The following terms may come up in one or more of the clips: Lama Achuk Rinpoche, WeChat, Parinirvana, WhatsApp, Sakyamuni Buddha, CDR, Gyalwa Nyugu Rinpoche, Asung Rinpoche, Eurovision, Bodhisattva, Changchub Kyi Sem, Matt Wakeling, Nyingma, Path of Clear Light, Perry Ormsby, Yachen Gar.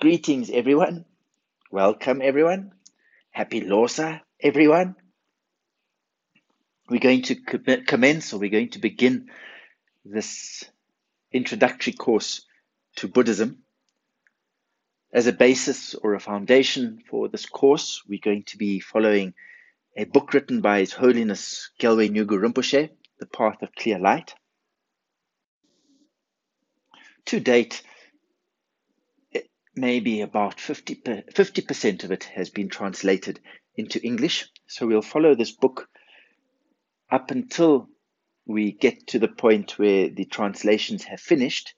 Greetings, everyone. Welcome, everyone. Happy Lhosa, everyone. We're going to begin this introductory course to Buddhism. As a basis or a foundation for this course, we're going to be following a book written by His Holiness Gyalwa Nyugu Rinpoche, The Path of Clear Light. To date, maybe about 50% of it has been translated into English. So we'll follow this book up until we get to the point where the translations have finished.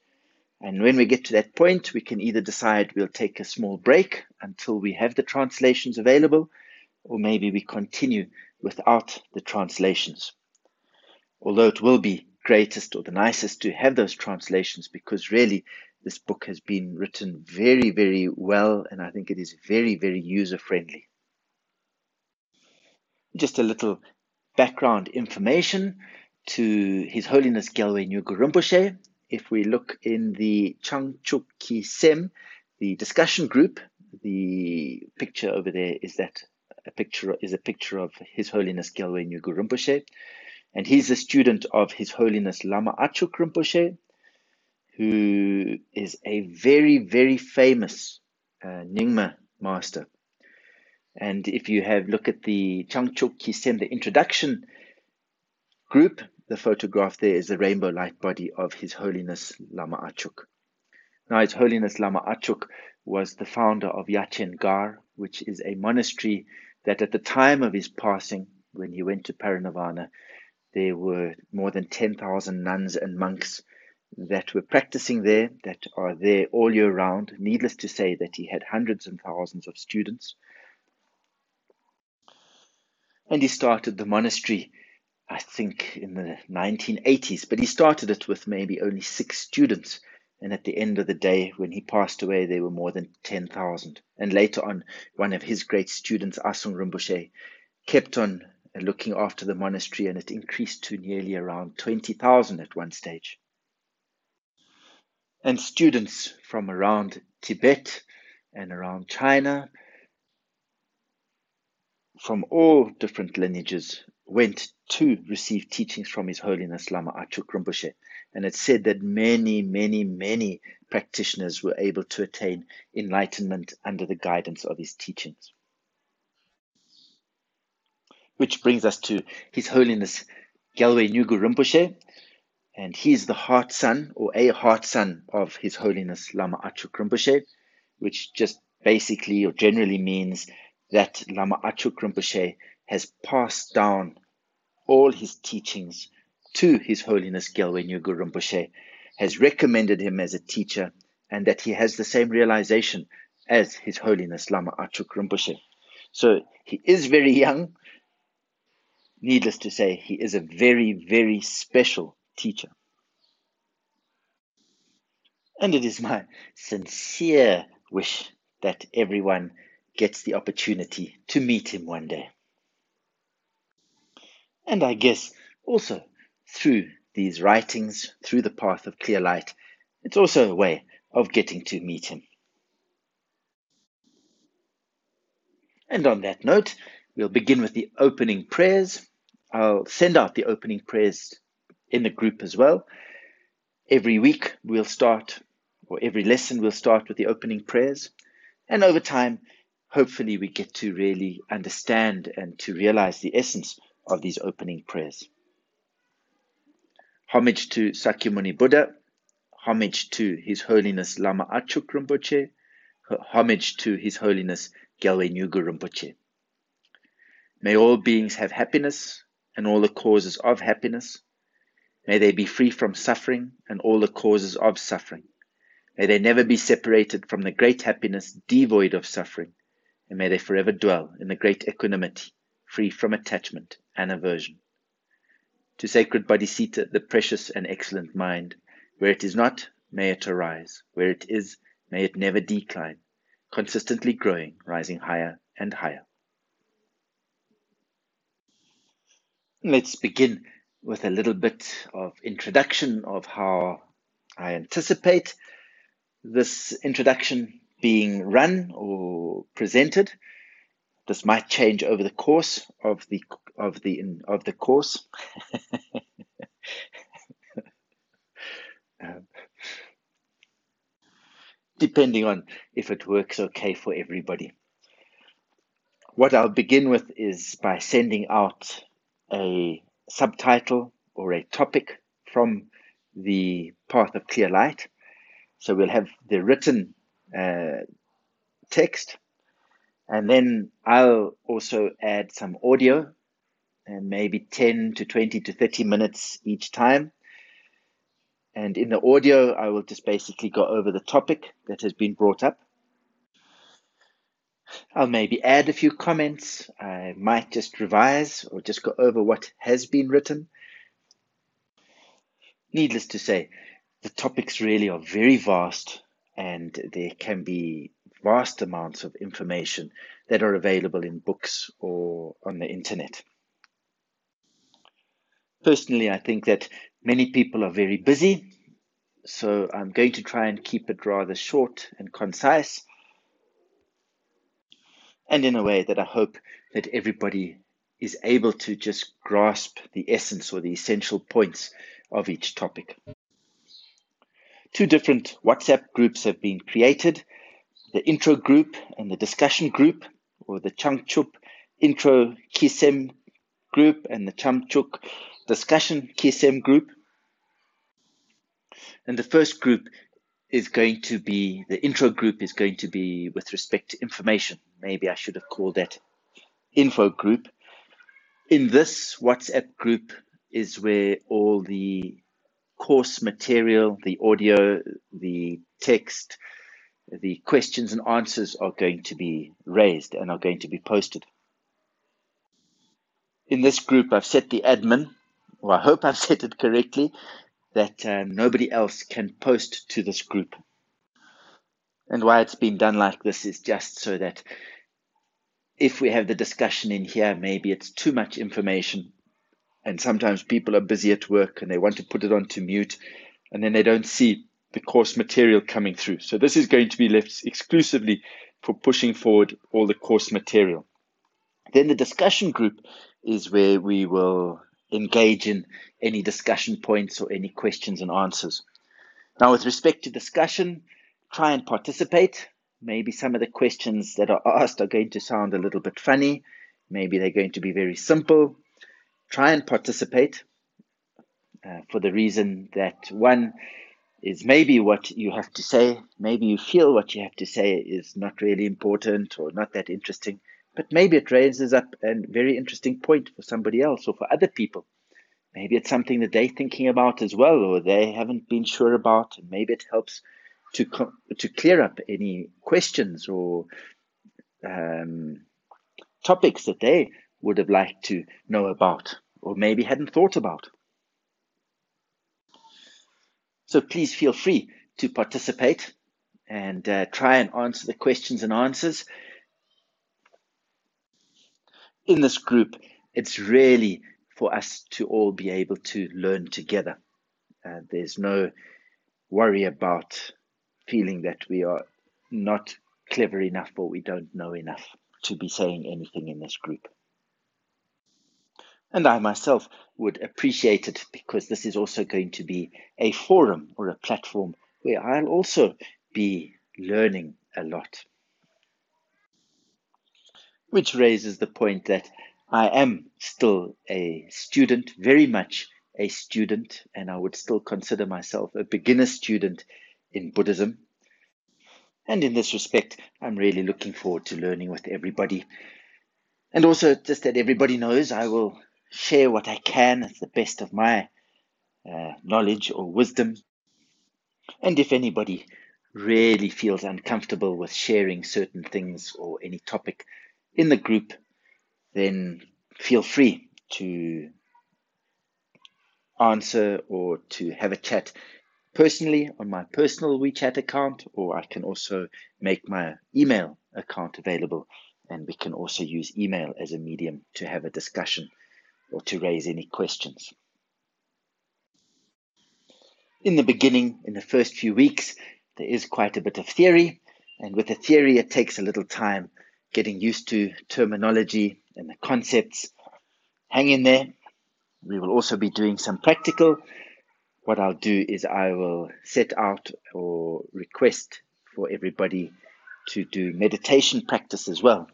And when we get to that point, we can either decide we'll take a small break until we have the translations available, or maybe we continue without the translations. Although it will be greatest or the nicest to have those translations, because really this book has been written very, very well, and I think it is very, very user-friendly. Just a little background information to His Holiness Gyalwa Nyugu Rinpoche. If we look in the Changchub Kyi Sem, the discussion group, the picture over there is a picture of His Holiness Gyalwa Nyugu Rinpoche. And he's a student of His Holiness Lama Achuk Rinpoche, who is a very, very famous Nyingma master. And if you have a look at the Changchub Kyi Sem, the introduction group, the photograph there is the rainbow light body of His Holiness Lama Achuk. Now, His Holiness Lama Achuk was the founder of Yachen Gar, which is a monastery that at the time of his passing, when he went to Parinirvana, there were more than 10,000 nuns and monks that were practicing there, that are there all year round. Needless to say that he had hundreds and thousands of students. And he started the monastery, I think, in the 1980s, but he started it with maybe only 6 students. And at the end of the day, when he passed away, there were more than 10,000. And later on, one of his great students, Asung Rinpoche, kept on looking after the monastery, and it increased to nearly around 20,000 at one stage. And students from around Tibet and around China, from all different lineages, went to receive teachings from His Holiness Lama Achuk Rinpoche. And it's said that many, many, many practitioners were able to attain enlightenment under the guidance of his teachings. Which brings us to His Holiness Gyalwa Nyugu Rinpoche, and he is the heart son, or a heart son, of His Holiness Lama Achuk Rinpoche, which just basically or generally means that Lama Achuk Rinpoche has passed down all his teachings to His Holiness Gyalwa Nyugu Rinpoche, has recommended him as a teacher, and that he has the same realization as His Holiness Lama Achuk Rinpoche. So he is very young. Needless to say, he is a very, very special teacher. And it is my sincere wish that everyone gets the opportunity to meet him one day. And I guess also through these writings, through the Path of Clear Light, it's also a way of getting to meet him. And on that note, we'll begin with the opening prayers. I'll send out the opening prayers in the group as well. Every week we'll start, or every lesson we'll start with the opening prayers. And over time, hopefully we get to really understand and to realize the essence of these opening prayers. Homage to Sakyamuni Buddha. Homage to His Holiness Lama Achuk Rinpoche. Homage to His Holiness Gyalwa Nyugu Rinpoche. May all beings have happiness and all the causes of happiness. May they be free from suffering and all the causes of suffering. May they never be separated from the great happiness devoid of suffering. And may they forever dwell in the great equanimity, free from attachment and aversion. To sacred Bodhisattva, the precious and excellent mind, where it is not, may it arise. Where it is, may it never decline, consistently growing, rising higher and higher. Let's begin with a little bit of introduction of how I anticipate this introduction being run or presented. This might change over the course of the course. Depending on if it works okay for everybody. What I'll begin with is by sending out a subtitle or a topic from the Path of Clear Light. So we'll have the written text, and then I'll also add some audio, and maybe 10 to 20 to 30 minutes each time. And in the audio, I will just basically go over the topic that has been brought up. I'll maybe add a few comments. I might just revise or just go over what has been written. Needless to say, the topics really are very vast, and there can be vast amounts of information that are available in books or on the internet. Personally, I think that many people are very busy, so I'm going to try and keep it rather short and concise, and in a way that I hope that everybody is able to just grasp the essence or the essential points of each topic. 2 different WhatsApp groups have been created, the intro group and the discussion group, or the Changchub Intro Kyi Sem group and the Changchub Discussion Kyi Sem group. And the first group is going to be, the intro group is going to be with respect to information. Maybe I should have called that info group. In this WhatsApp group is where all the course material, the audio, the text, the questions and answers are going to be raised and are going to be posted. In this group, I've set the admin, well, I hope I've set it correctly, that nobody else can post to this group. And why it's been done like this is just so that if we have the discussion in here, maybe it's too much information, and sometimes people are busy at work and they want to put it on to mute, and then they don't see the course material coming through. So this is going to be left exclusively for pushing forward all the course material. Then the discussion group is where we will engage in any discussion points or any questions and answers. Now, with respect to discussion, try and participate. Maybe some of the questions that are asked are going to sound a little bit funny. Maybe they're going to be very simple. Try and participate for the reason that one is maybe what you have to say. Maybe you feel what you have to say is not really important or not that interesting, but maybe it raises up a very interesting point for somebody else or for other people. Maybe it's something that they're thinking about as well, or they haven't been sure about, and maybe it helps to clear up any questions or topics that they would have liked to know about or maybe hadn't thought about. So please feel free to participate and try and answer the questions and answers. In this group, it's really for us to all be able to learn together. There's no worry about feeling that we are not clever enough or we don't know enough to be saying anything in this group. And I myself would appreciate it, because this is also going to be a forum or a platform where I'll also be learning a lot. Which raises the point that I am still a student, very much a student, and I would still consider myself a beginner student in Buddhism. And in this respect, I'm really looking forward to learning with everybody. And also, just that everybody knows, I will share what I can at the best of my knowledge or wisdom. And if anybody really feels uncomfortable with sharing certain things or any topic in the group, then feel free to answer or to have a chat personally on my personal WeChat account, or I can also make my email account available, and we can also use email as a medium to have a discussion or to raise any questions. In the beginning, in the first few weeks, there is quite a bit of theory, And with a theory, it takes a little time getting used to terminology and the concepts. Hang in there. We will also be doing some practical. What I'll do is I will set out or request for everybody to do meditation practice as well.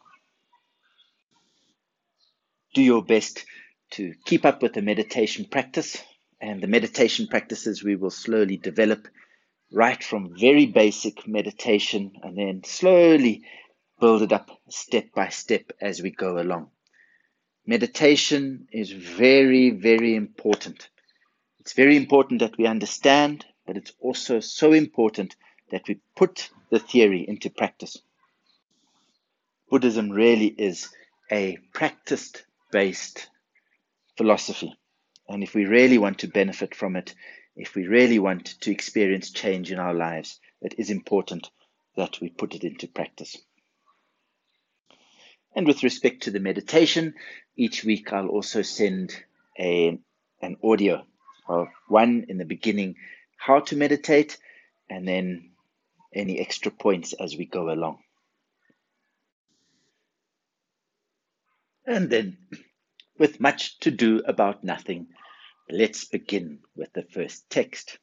Do your best to keep up with the meditation practice, and the meditation practices we will slowly develop right from very basic meditation and then slowly build it up step by step as we go along. Meditation is very, very important. It's very important that we understand, but it's also so important that we put the theory into practice. Buddhism really is a practice-based philosophy. And if we really want to benefit from it, if we really want to experience change in our lives, it is important that we put it into practice. And with respect to the meditation, each week I'll also send an audio of one in the beginning, how to meditate, and then any extra points as we go along. And then, with much to do about nothing, let's begin with the first text.